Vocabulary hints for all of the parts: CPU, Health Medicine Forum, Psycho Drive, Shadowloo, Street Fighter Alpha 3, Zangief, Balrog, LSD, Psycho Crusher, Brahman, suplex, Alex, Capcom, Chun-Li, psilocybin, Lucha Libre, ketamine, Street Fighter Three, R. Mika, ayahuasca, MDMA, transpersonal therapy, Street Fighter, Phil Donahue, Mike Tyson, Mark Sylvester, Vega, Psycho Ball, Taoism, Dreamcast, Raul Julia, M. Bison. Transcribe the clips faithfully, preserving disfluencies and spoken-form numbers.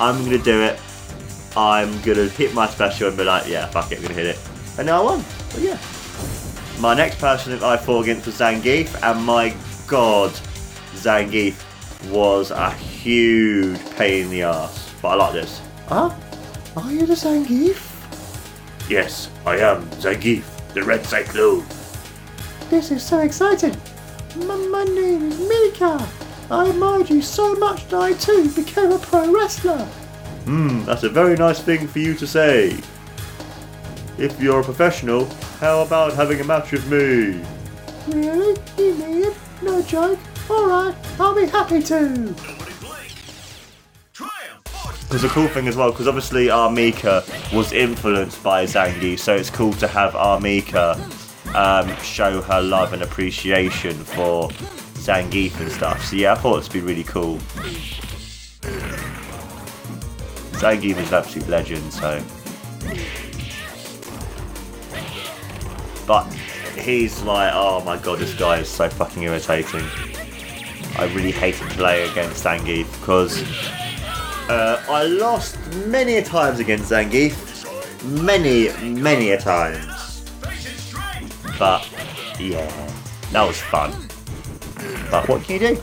I'm gonna do it. I'm gonna hit my special and be like, yeah, fuck it, I'm gonna hit it. And now I won. But yeah. My next person that I fought against was Zangief, and my god, Zangief was a huge pain in the ass. But I like this. Huh? Are you the Zangief? Yes, I am Zangief, the Red Cyclone. This is so exciting. My, my name is Mika. I admired you so much that I too became a pro wrestler. Hmm, that's a very nice thing for you to say. If you're a professional, how about having a match with me? Really? You mean? No joke. Alright, I'll be happy to. Because the cool thing as well, because obviously R. Mika was influenced by Zangief, so it's cool to have R. Mika um, show her love and appreciation for Zangief and stuff. So yeah, I thought it'd be really cool. Zangief is an absolute legend, so. But he's like, oh my god, this guy is so fucking irritating. I really hated playing against Zangief because uh, I lost many a times against Zangief. Many, many a times. But yeah, that was fun. But what can you do?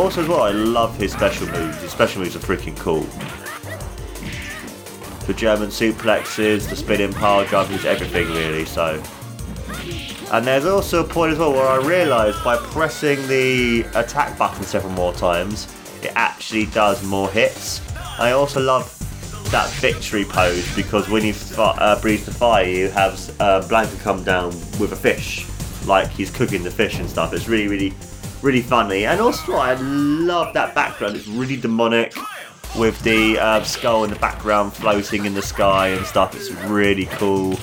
Also as well, I love his special moves. His special moves are freaking cool. The German suplexes, the spinning power jumps, everything really, so. And there's also a point as well where I realised by pressing the attack button several more times, it actually does more hits. I also love that victory pose because when you uh, breathe the fire, you have uh, Blanka come down with a fish. Like he's cooking the fish and stuff. It's really, really... really funny, and also I love that background. It's really demonic with the uh, skull in the background floating in the sky and stuff. It's really cool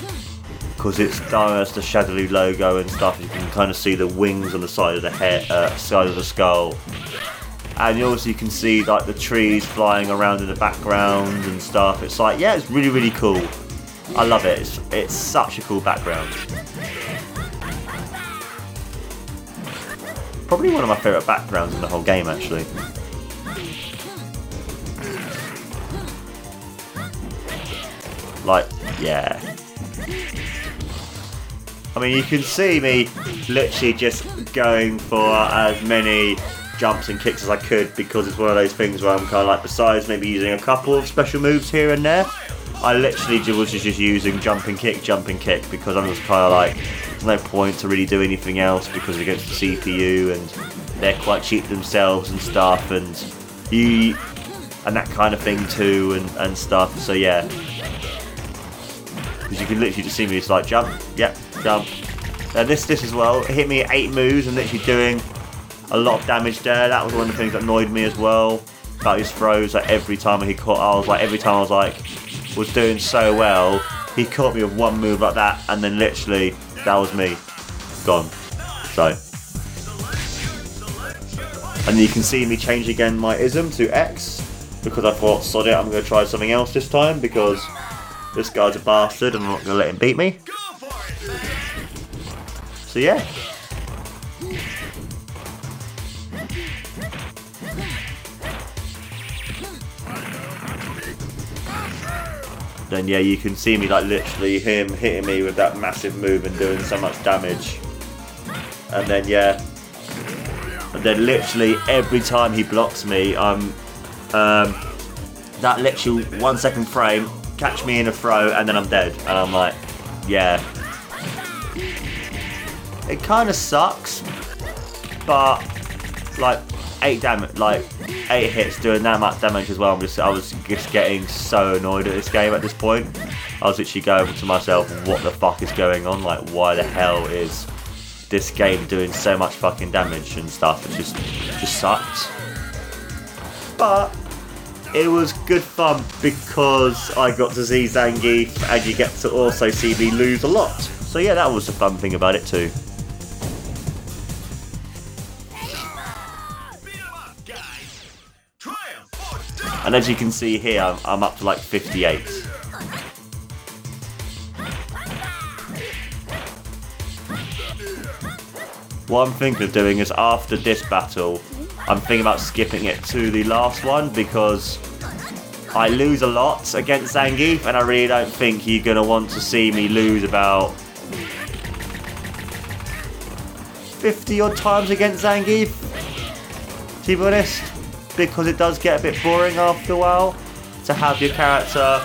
because it's done as the Shadowloo logo and stuff. You can kind of see the wings on the side of the head, uh, side of the skull, and also you can see like the trees flying around in the background and stuff. It's like, yeah, it's really really cool. I love it. It's, it's such a cool background. Probably one of my favourite backgrounds in the whole game, actually. Like, yeah. I mean, you can see me literally just going for as many jumps and kicks as I could because it's one of those things where I'm kind of like, besides maybe using a couple of special moves here and there, I literally was just using jump and kick, jump and kick because I'm just kind of like, no point to really do anything else because they're against the C P U and they're quite cheap themselves and stuff, and you and that kind of thing too and, and stuff. So yeah, because you can literally just see me just like jump, yep, jump. And this this as well, it hit me at eight moves and literally doing a lot of damage there. That was one of the things that annoyed me as well about his throws. Like every time he caught, I was like, every time I was like, was doing so well, he caught me with one move like that, and then literally. That was me. Gone. So. And you can see me change again my ism to X because I thought, sod it, I'm going to try something else this time because this guy's a bastard and I'm not going to let him beat me. So yeah. Then yeah, you can see me like literally him hitting me with that massive move and doing so much damage. And then yeah, and then literally every time he blocks me, I'm um, that literal one second frame, catch me in a throw and then I'm dead. And I'm like, yeah. It kind of sucks, but like eight damage, like. Eight hits doing that much damage as well. I'm just, I was just getting so annoyed at this game at this point. I was literally going to myself, what the fuck is going on? Like, why the hell is this game doing so much fucking damage and stuff? It just, just sucked. But it was good fun because I got to see Zangief, and you get to also see me lose a lot. So yeah, that was the fun thing about it too. And as you can see here, I'm, I'm up to like fifty-eight. What I'm thinking of doing is after this battle, I'm thinking about skipping it to the last one because I lose a lot against Zangief and I really don't think you're going to want to see me lose about fifty odd times against Zangief, to be honest, because it does get a bit boring after a while to have your character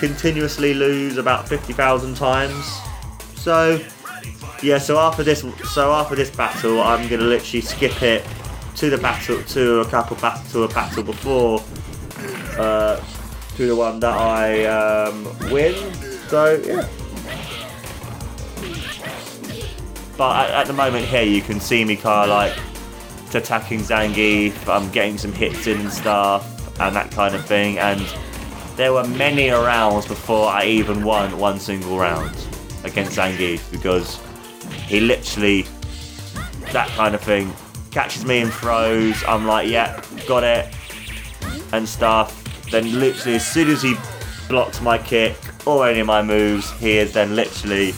continuously lose about fifty thousand times. So yeah, so after this, so after this battle, I'm gonna literally skip it to the battle, to a couple battle, to a battle before, uh, to the one that I um, win. So yeah. But at, at the moment here, you can see me kind of like attacking Zangief. I'm getting some hits in and stuff, and that kind of thing. And there were many rounds before I even won one single round against Zangief because he literally, that kind of thing, catches me and throws, I'm like, yeah, got it, and stuff. Then literally as soon as he blocks my kick or any of my moves, he is then literally,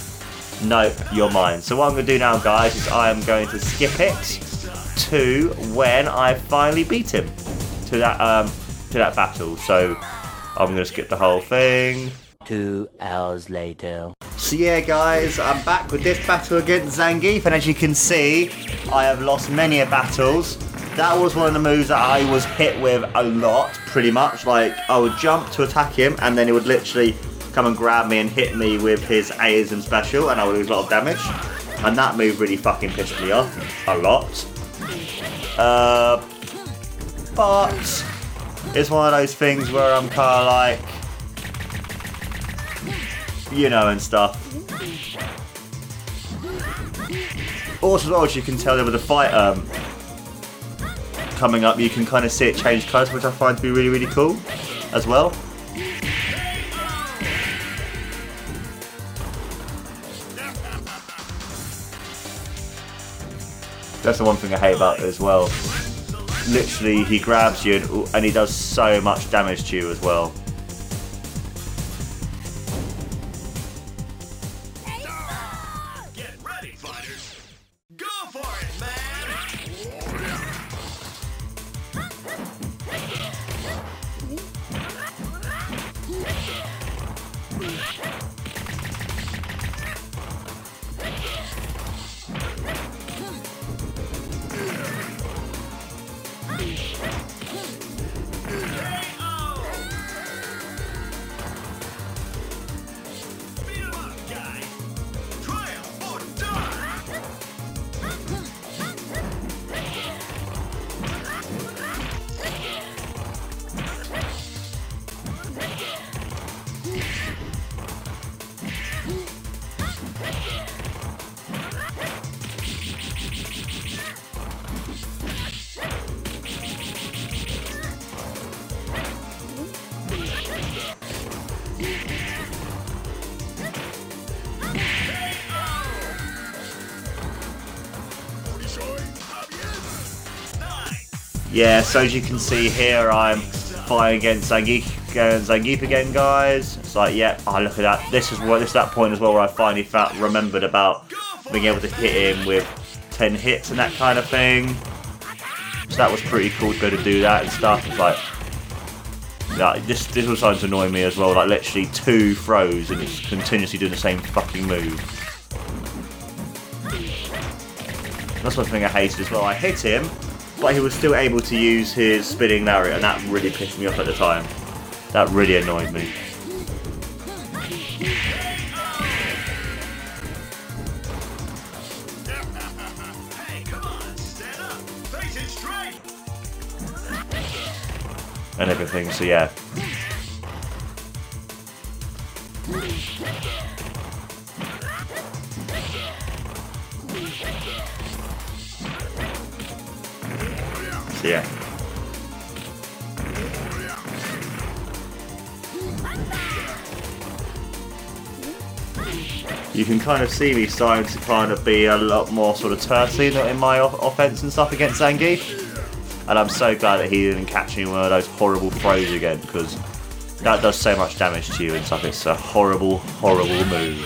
nope, you're mine. So what I'm going to do now, guys, is I am going to skip it to when I finally beat him, to that, um, to that battle. So I'm going to skip the whole thing. Two hours later. So yeah, guys, I'm back with this battle against Zangief, and as you can see, I have lost many a battles. That was one of the moves that I was hit with a lot, pretty much. Like, I would jump to attack him, and then he would literally come and grab me and hit me with his A's and special, and I would lose a lot of damage. And that move really fucking pissed me off a lot. Uh, but it's one of those things where I'm kind of like, you know, and stuff. Also, as you can tell, there was a fight um, coming up. You can kind of see it change colours, which I find to be really, really cool as well. That's the one thing I hate about it as well. Literally, he grabs you and, and he does so much damage to you as well. Yeah, so as you can see here, I'm fighting against Zangief, Zangief again, guys. It's like, yeah, oh, look at that. This is what, this is that point as well where I finally felt, remembered about being able to hit him with ten hits and that kind of thing. So that was pretty cool to be able to do that and stuff. It's like, like this, this was starting to annoy me as well. Like, literally two throws and it's continuously doing the same fucking move. That's one thing I hated as well. I hit him, but he was still able to use his spinning lariat, and that really pissed me off at the time. That really annoyed me. Hey, come on, stand up. Face it straight. And everything, so yeah. Yeah. You can kind of see me starting to kind of be a lot more sort of turtly in my offense and stuff against Zangief. And I'm so glad that he didn't catch me in one of those horrible throws again, because that does so much damage to you and stuff. It's a horrible, horrible move.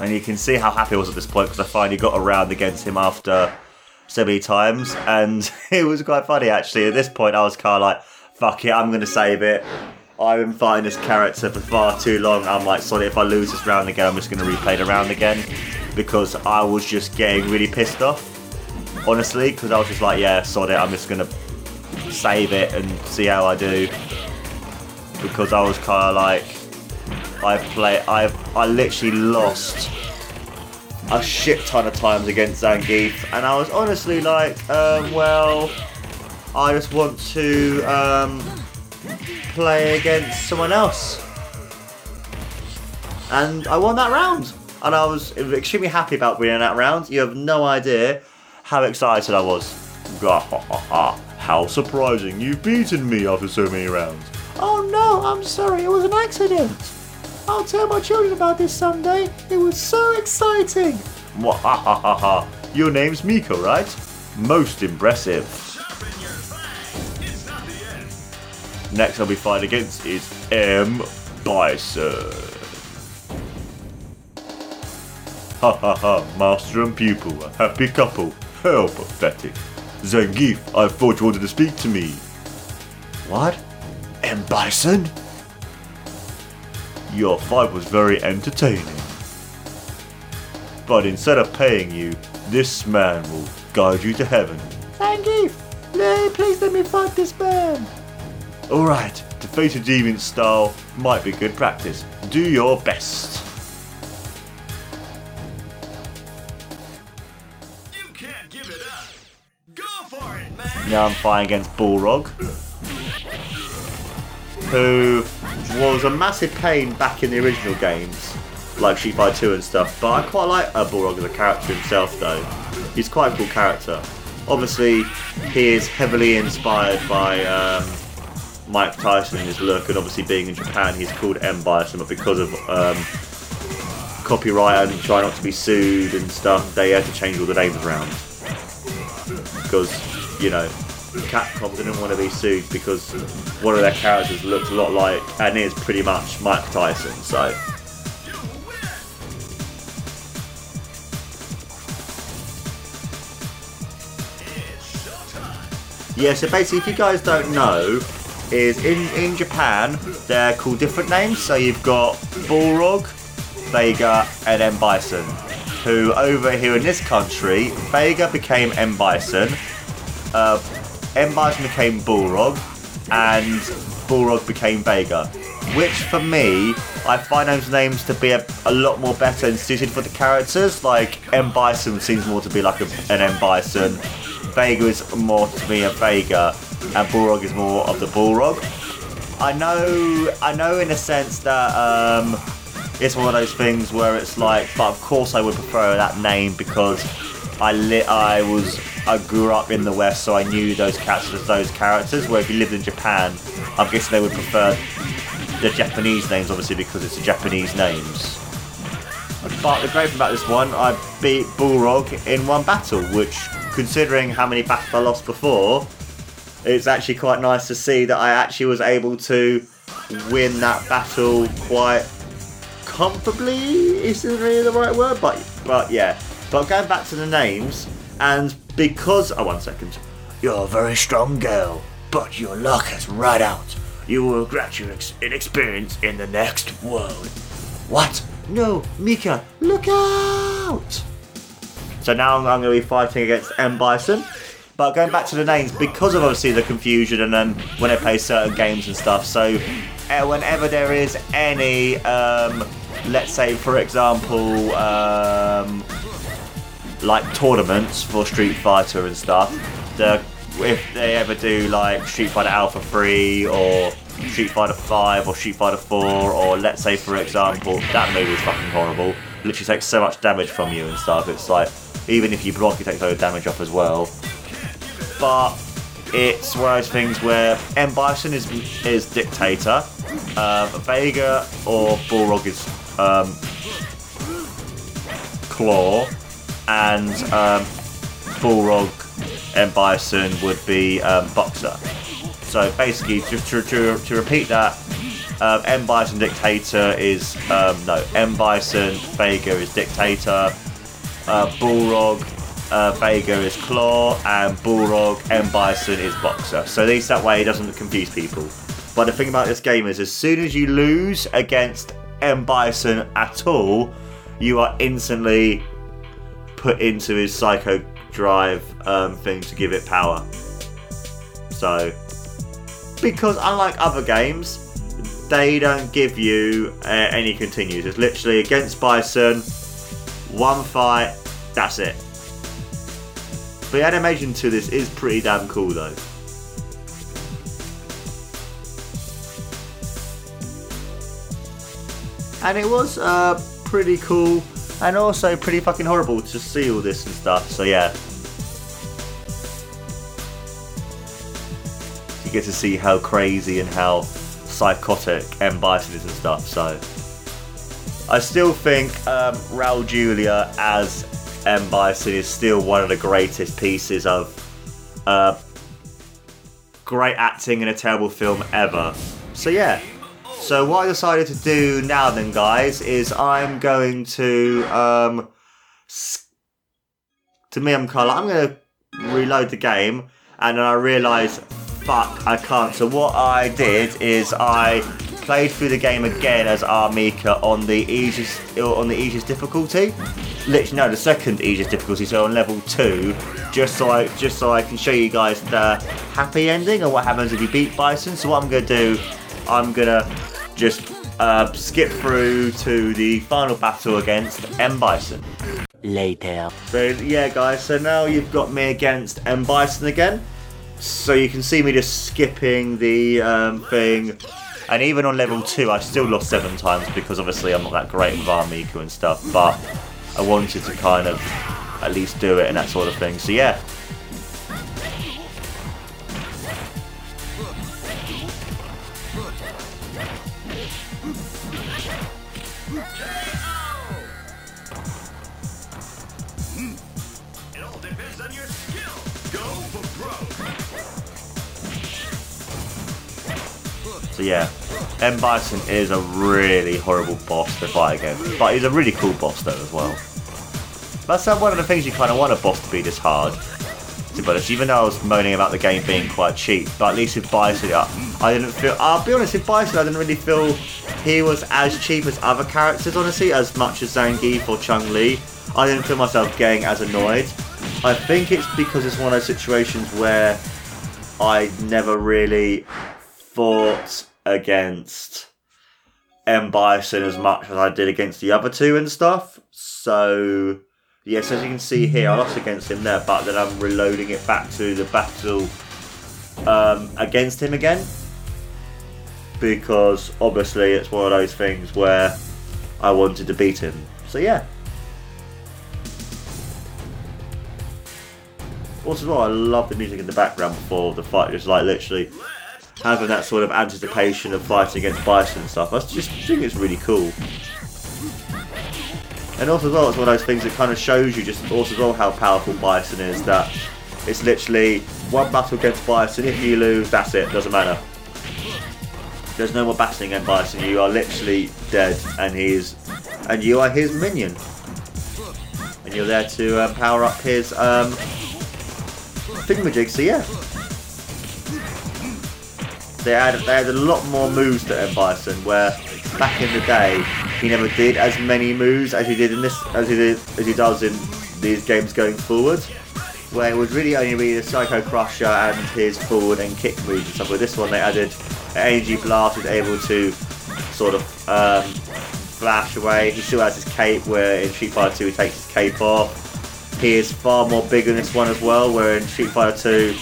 And you can see how happy I was at this point, because I finally got around against him after so many times. And it was quite funny, actually. At this point, I was kind of like, fuck it, I'm going to save it. I've been fighting this character for far too long. I'm like, sorry, if I lose this round again, I'm just going to replay the round again. Because I was just getting really pissed off, honestly. Because I was just like, yeah, sorry, I'm just going to save it and see how I do. Because I was kind of like, I play, I I literally lost a shit ton of times against Zangief, and I was honestly like, um, well, I just want to um, play against someone else, and I won that round, and I was extremely happy about winning that round. You have no idea how excited I was. How surprising! You've beaten me after so many rounds. Oh no, I'm sorry, it was an accident. I'll tell my children about this someday. It was so exciting. Your name's Mika, right? Most impressive. Next I'll be fighting against is M. Bison. Ha ha ha, master and pupil, a happy couple. How pathetic. Zangief, I thought you wanted to speak to me. What? M. Bison? Your fight was very entertaining. But instead of paying you, this man will guide you to heaven. Zangief, please let me fight this man. Alright, to face a deviant style might be good practice. Do your best. You can't give it up. Go for it, man. Now I'm fighting against Balrog, who was a massive pain back in the original games, like Street Fighter Two and stuff. But I quite like uh, Balrog as a character himself, though. He's quite a cool character. Obviously, he is heavily inspired by um, Mike Tyson in his look, and obviously being in Japan, he's called M. Bison. But because of um, copyright and try not to be sued and stuff, they had to change all the names around because, you know, Capcom didn't want to be sued because one of their characters looked a lot like, and is pretty much, Mike Tyson, so. Yeah, so basically, if you guys don't know, is in, in Japan, they're called different names. So you've got Balrog, Vega, and M. Bison, who over here in this country, Vega became M. Bison, uh, M. Bison became Balrog, and Balrog became Vega, which for me, I find those names to be a, a lot more better and suited for the characters. Like M. Bison seems more to be like a, an M. Bison, Vega is more to me a Vega, and Balrog is more of the Balrog. I know, I know in a sense that um, it's one of those things where it's like, but of course I would prefer that name because I lit, I was. I grew up in the West, so I knew those characters as those characters, where if you lived in Japan, I'm guessing they would prefer the Japanese names, obviously, because it's the Japanese names. But the great thing about this one, I beat Balrog in one battle, which, considering how many battles I lost before, it's actually quite nice to see that I actually was able to win that battle quite comfortably, isn't really the right word, but, but yeah. But going back to the names, and because, oh one second, you're a very strong girl, but your luck has run out. You will regret your ex- inexperience in the next world. What? No, Mika, look out! So now I'm, I'm going to be fighting against M. Bison, but going back to the names, because of obviously the confusion and then when I play certain games and stuff, so whenever there is any, um, let's say for example, um, like tournaments for Street Fighter and stuff, the, if they ever do like Street Fighter Alpha three or Street Fighter five or Street Fighter four, or let's say for example, that movie is fucking horrible, literally takes so much damage from you and stuff, it's like, even if you block it takes a lot of damage off as well. But it's one of those things where M. Bison is, is Dictator, um, Vega or Balrog is um, Claw, and um, Balrog and Bison would be um, Boxer. So basically, just to, to, to repeat that, Um, M. Bison Dictator is um, no M. Bison. Vega is Dictator. Uh, Balrog, uh, Vega is Claw, and Balrog, M. Bison is Boxer. So at least that way it doesn't confuse people. But the thing about this game is, as soon as you lose against M. Bison at all, you are instantly put into his Psycho Drive um, thing to give it power. So, because unlike other games, they don't give you uh, any continues. It's literally against Bison, one fight, that's it. The animation to this is pretty damn cool though. And it was uh, pretty cool, and also pretty fucking horrible to see all this and stuff, so yeah. You get to see how crazy and how psychotic M. Bison is and stuff, so. I still think um, Raul Julia as M. Bison is still one of the greatest pieces of uh, great acting in a terrible film ever. So yeah. So what I decided to do now then, guys, is I'm going to, um, to me I'm kind of like, I'm going to reload the game, and then I realised, fuck, I can't. So what I did is I played through the game again as R. Mika on the easiest, on the easiest difficulty. Literally, no, the second easiest difficulty, so on level two, just so I, just so I can show you guys the happy ending and what happens if you beat Bison. So what I'm going to do, I'm going to just uh, skip through to the final battle against M. Bison. Later. So yeah, guys, so now you've got me against M. Bison again. So you can see me just skipping the um, thing. And even on level two, I still lost seven times because obviously I'm not that great with R. Mika and stuff. But I wanted to kind of at least do it and that sort of thing. So yeah. So yeah, M. Bison is a really horrible boss to fight against, but he's a really cool boss though as well. That's one of the things you kind of want a boss to be this hard, to be honest, even though I was moaning about the game being quite cheap, but at least with Bison, I didn't feel, I'll be honest, with Bison I didn't really feel he was as cheap as other characters, honestly, as much as Zangief or Chun-Li. I didn't feel myself getting as annoyed. I think it's because it's one of those situations where I never really fought against M. Bison as much as I did against the other two and stuff. So, yes, as you can see here, I lost against him there, but then I'm reloading it back to the battle um, against him again. Because, obviously, it's one of those things where I wanted to beat him. So, yeah. Also, well, I love the music in the background before the fight. Just like literally having that sort of anticipation of fighting against Bison and stuff. I just think it's really cool. And also, as well, it's one of those things that kind of shows you just also as well how powerful Bison is. That it's literally one battle against Bison. If you lose, that's it. Doesn't matter. There's no more battling against Bison. You are literally dead, and he's and you are his minion. And you're there to um, power up his um. thingamajig, so yeah. They had, they had a lot more moves than M. Bison, where back in the day he never did as many moves as he did in this as he did as he does in these games going forward. Where it would really only be the Psycho Crusher and his forward and kick moves and stuff. With this one they added an energy blast, was able to sort of um, flash away. He still has his cape, where in Street Fighter two he takes his cape off. He is far more big in this one as well, where in Street Fighter two,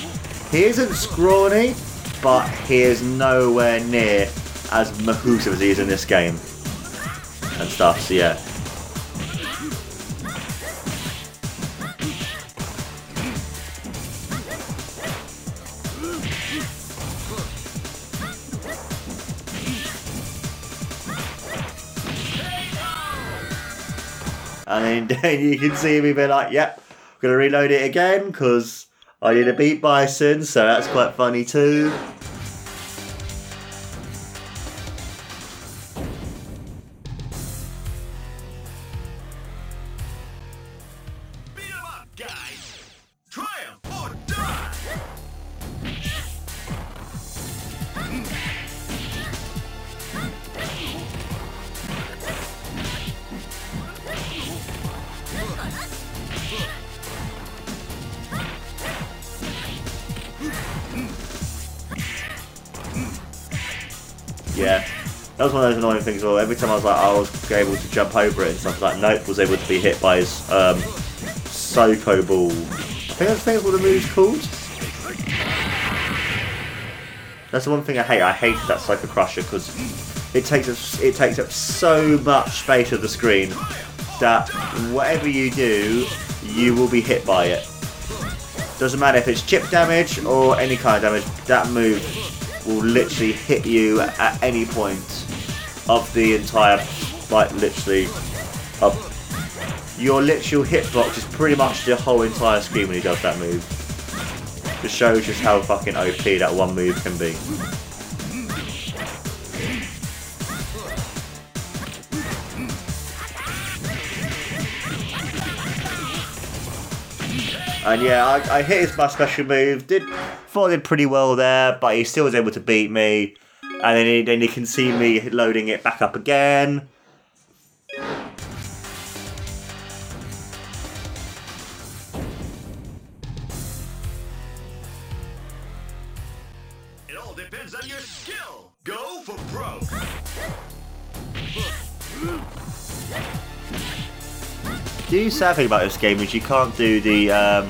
he isn't scrawny, but he is nowhere near as massive as he is in this game. And stuff, so yeah. And then you can see me be like, yep, I'm going to reload it again because I did a beat Bison, so that's quite funny too. yeah. That was one of those annoying things. Well, every time I was like, I was able to jump over it and stuff like, Nope was able to be hit by his um, Psycho Ball. I think that's what the move's called. That's the one thing I hate. I hated that Psycho Crusher because it takes up, it takes up so much space of the screen that whatever you do, you will be hit by it. Doesn't matter if it's chip damage or any kind of damage. That move will literally hit you at any point of the entire, like literally, up. Your literal hitbox is pretty much the whole entire screen when he does that move. Just shows just how fucking O P that one move can be. And yeah, I, I hit his my special move. Did thought I did pretty well there, but he still was able to beat me. And then he, then you can see me loading it back up again. The sad thing about this game is you can't do the um,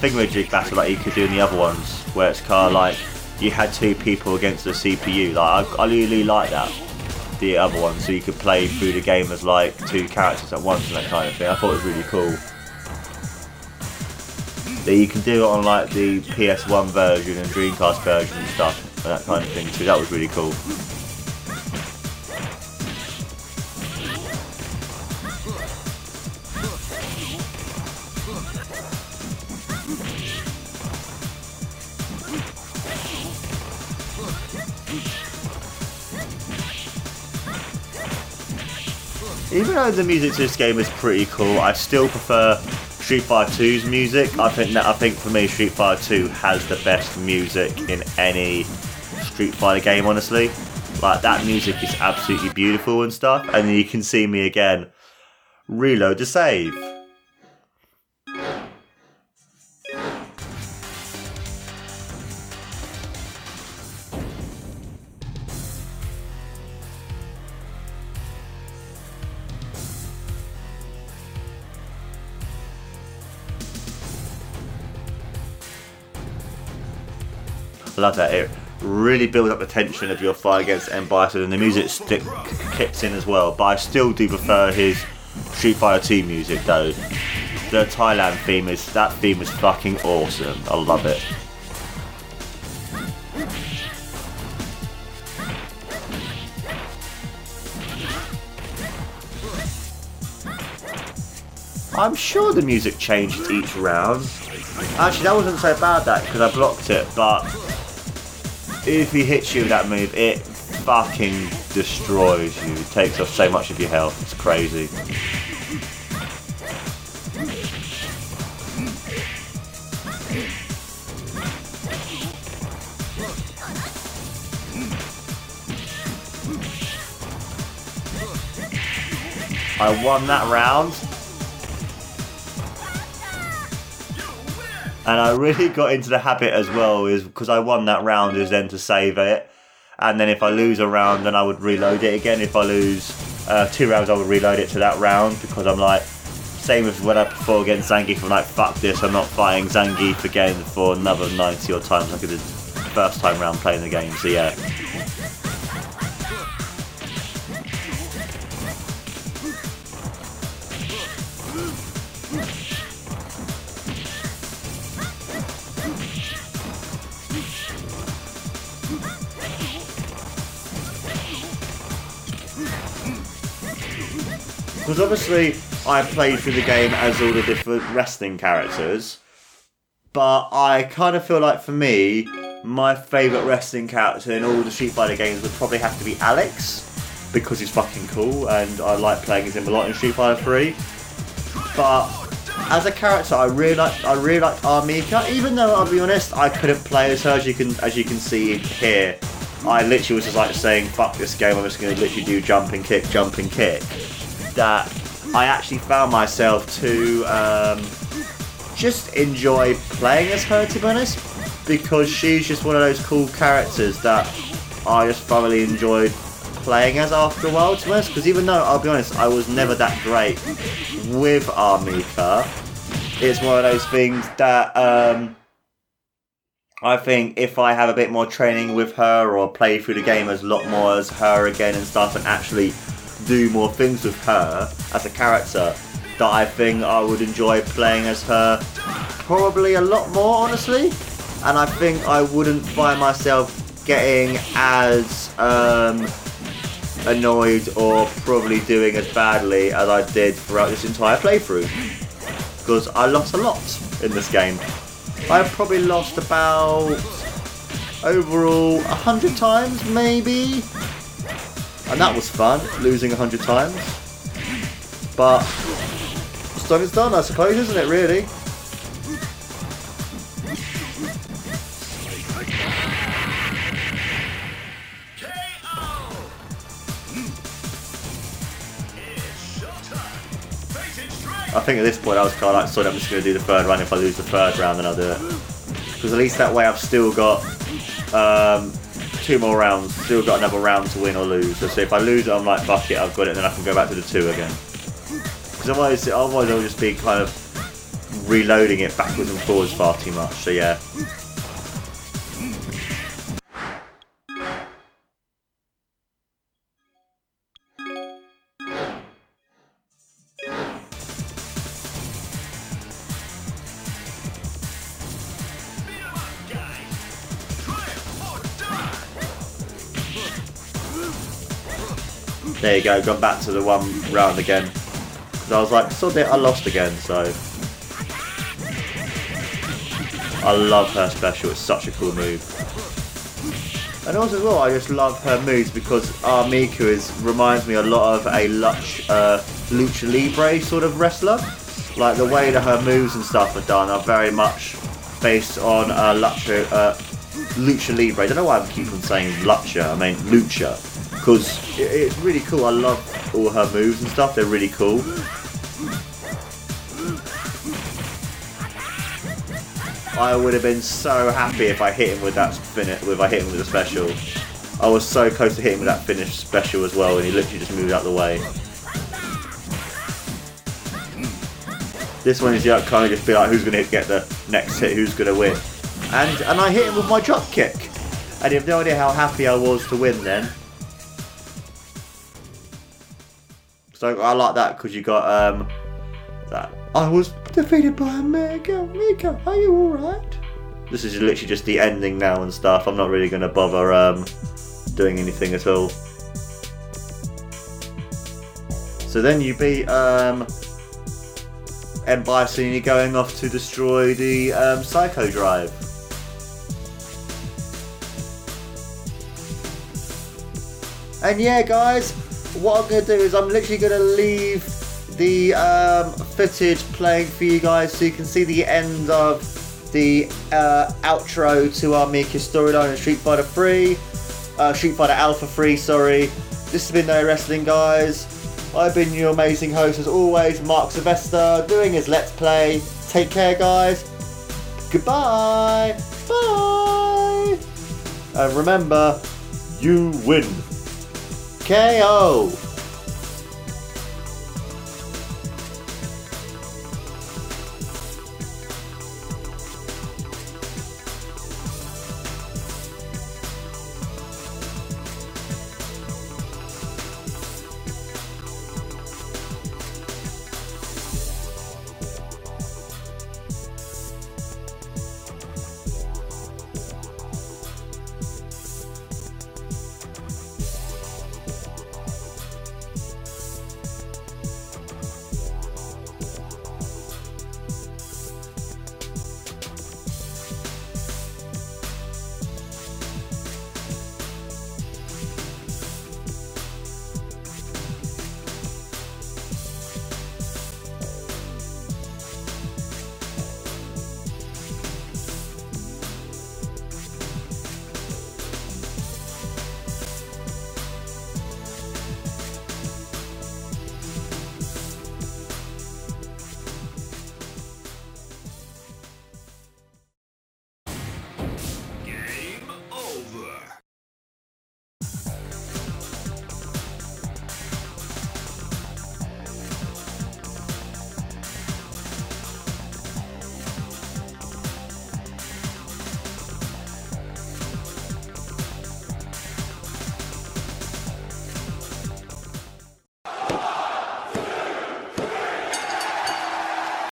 thingamajig battle like you could do in the other ones, where it's kind of like you had two people against the C P U. Like I, I really like that, the other one, so you could play through the game as like two characters at once and that kind of thing. I thought it was really cool. That you can do it on like the P S one version and Dreamcast version and stuff and that kind of thing too. That was really cool. Even though the music to this game is pretty cool, I still prefer Street Fighter two's music. I think that I think for me, Street Fighter two has the best music in any Street Fighter game. Honestly, like that music is absolutely beautiful and stuff. And then you can see me again reload to save. I love that, it really builds up the tension of your fight against M. Bison, and the music stick kicks in as well, but I still do prefer his Street Fighter two music though. The Thailand theme is, that theme is fucking awesome, I love it. I'm sure the music changed each round. Actually that wasn't so bad that, because I blocked it, but if he hits you with that move, it fucking destroys you. It takes off so much of your health. It's crazy. I won that round. And I really got into the habit as well, is because I won that round, is then to save it. And then if I lose a round, then I would reload it again. If I lose uh, two rounds, I would reload it to that round, because I'm like, same as when I fought against Zangief, I'm like, fuck this, I'm not fighting Zangief again for another ninety odd times like I did the first time round playing the game, so yeah. Because obviously I played through the game as all the different wrestling characters, but I kind of feel like for me, my favourite wrestling character in all the Street Fighter games would probably have to be Alex, because he's fucking cool and I like playing as him a lot in Street Fighter Three. But as a character, I really like I really like R. Mika, even though I'll be honest, I couldn't play as her, as you can as you can see here. I literally was just like saying, fuck this game, I'm just going to literally do jump and kick, jump and kick. That I actually found myself to um, just enjoy playing as her, to be honest, because she's just one of those cool characters that I just thoroughly enjoyed playing as after a while, to be honest, because even though, I'll be honest, I was never that great with R. Mika, it's one of those things that um, I think if I have a bit more training with her or play through the game as a lot more as her again and stuff and actually do more things with her as a character, that I think I would enjoy playing as her probably a lot more, honestly. And I think I wouldn't find myself getting as um, annoyed or probably doing as badly as I did throughout this entire playthrough. Because I lost a lot in this game. I probably lost about, overall, a hundred times maybe? And that was fun, losing a hundred times. But, it's done, it's done I suppose, isn't it really? I think at this point I was kind of like, sorry, I'm just going to do the third round. If I lose the third round, then I'll do it. Because at least that way I've still got um, two more rounds, still got another round to win or lose. So if I lose it, I'm like, fuck it, I've got it, and then I can go back to the two again. Because otherwise, otherwise I'll just be kind of reloading it backwards and forwards far too much, so yeah. There you go, gone back to the one round again. Because I was like, sod it, I lost again, so. I love her special, it's such a cool move. And also as well, I just love her moves because R. Mika is, reminds me a lot of a luch, uh, Lucha Libre sort of wrestler. Like the way that her moves and stuff are done are very much based on uh, Lucha, uh, Lucha Libre. I don't know why I keep on saying Lucha, I mean Lucha. Because it's really cool, I love all her moves and stuff, they're really cool. I would have been so happy if I hit him with that finish, if I hit him with a special. I was so close to hitting him with that finish special as well, and he literally just moved out of the way. This one is yeah, kind of just be like, who's going to get the next hit, who's going to win. And, and I hit him with my drop kick. And you have no idea how happy I was to win then. So I like that because you got um, that. I was defeated by Mika. Mika, are you alright? This is literally just the ending now and stuff. I'm not really going to bother um, doing anything at all. So then you beat um, M. Bison and you're going off to destroy the um, Psycho Drive. And yeah, guys. What I'm going to do is I'm literally going to leave the um, footage playing for you guys so you can see the end of the uh, outro to our Mika's storyline in Street Fighter Three, uh, Street Fighter Alpha Three. Sorry, this has been No Wrestling, guys. I've been your amazing host as always, Mark Sylvester, doing his Let's Play. Take care, guys. Goodbye. Bye. And remember, you win. K O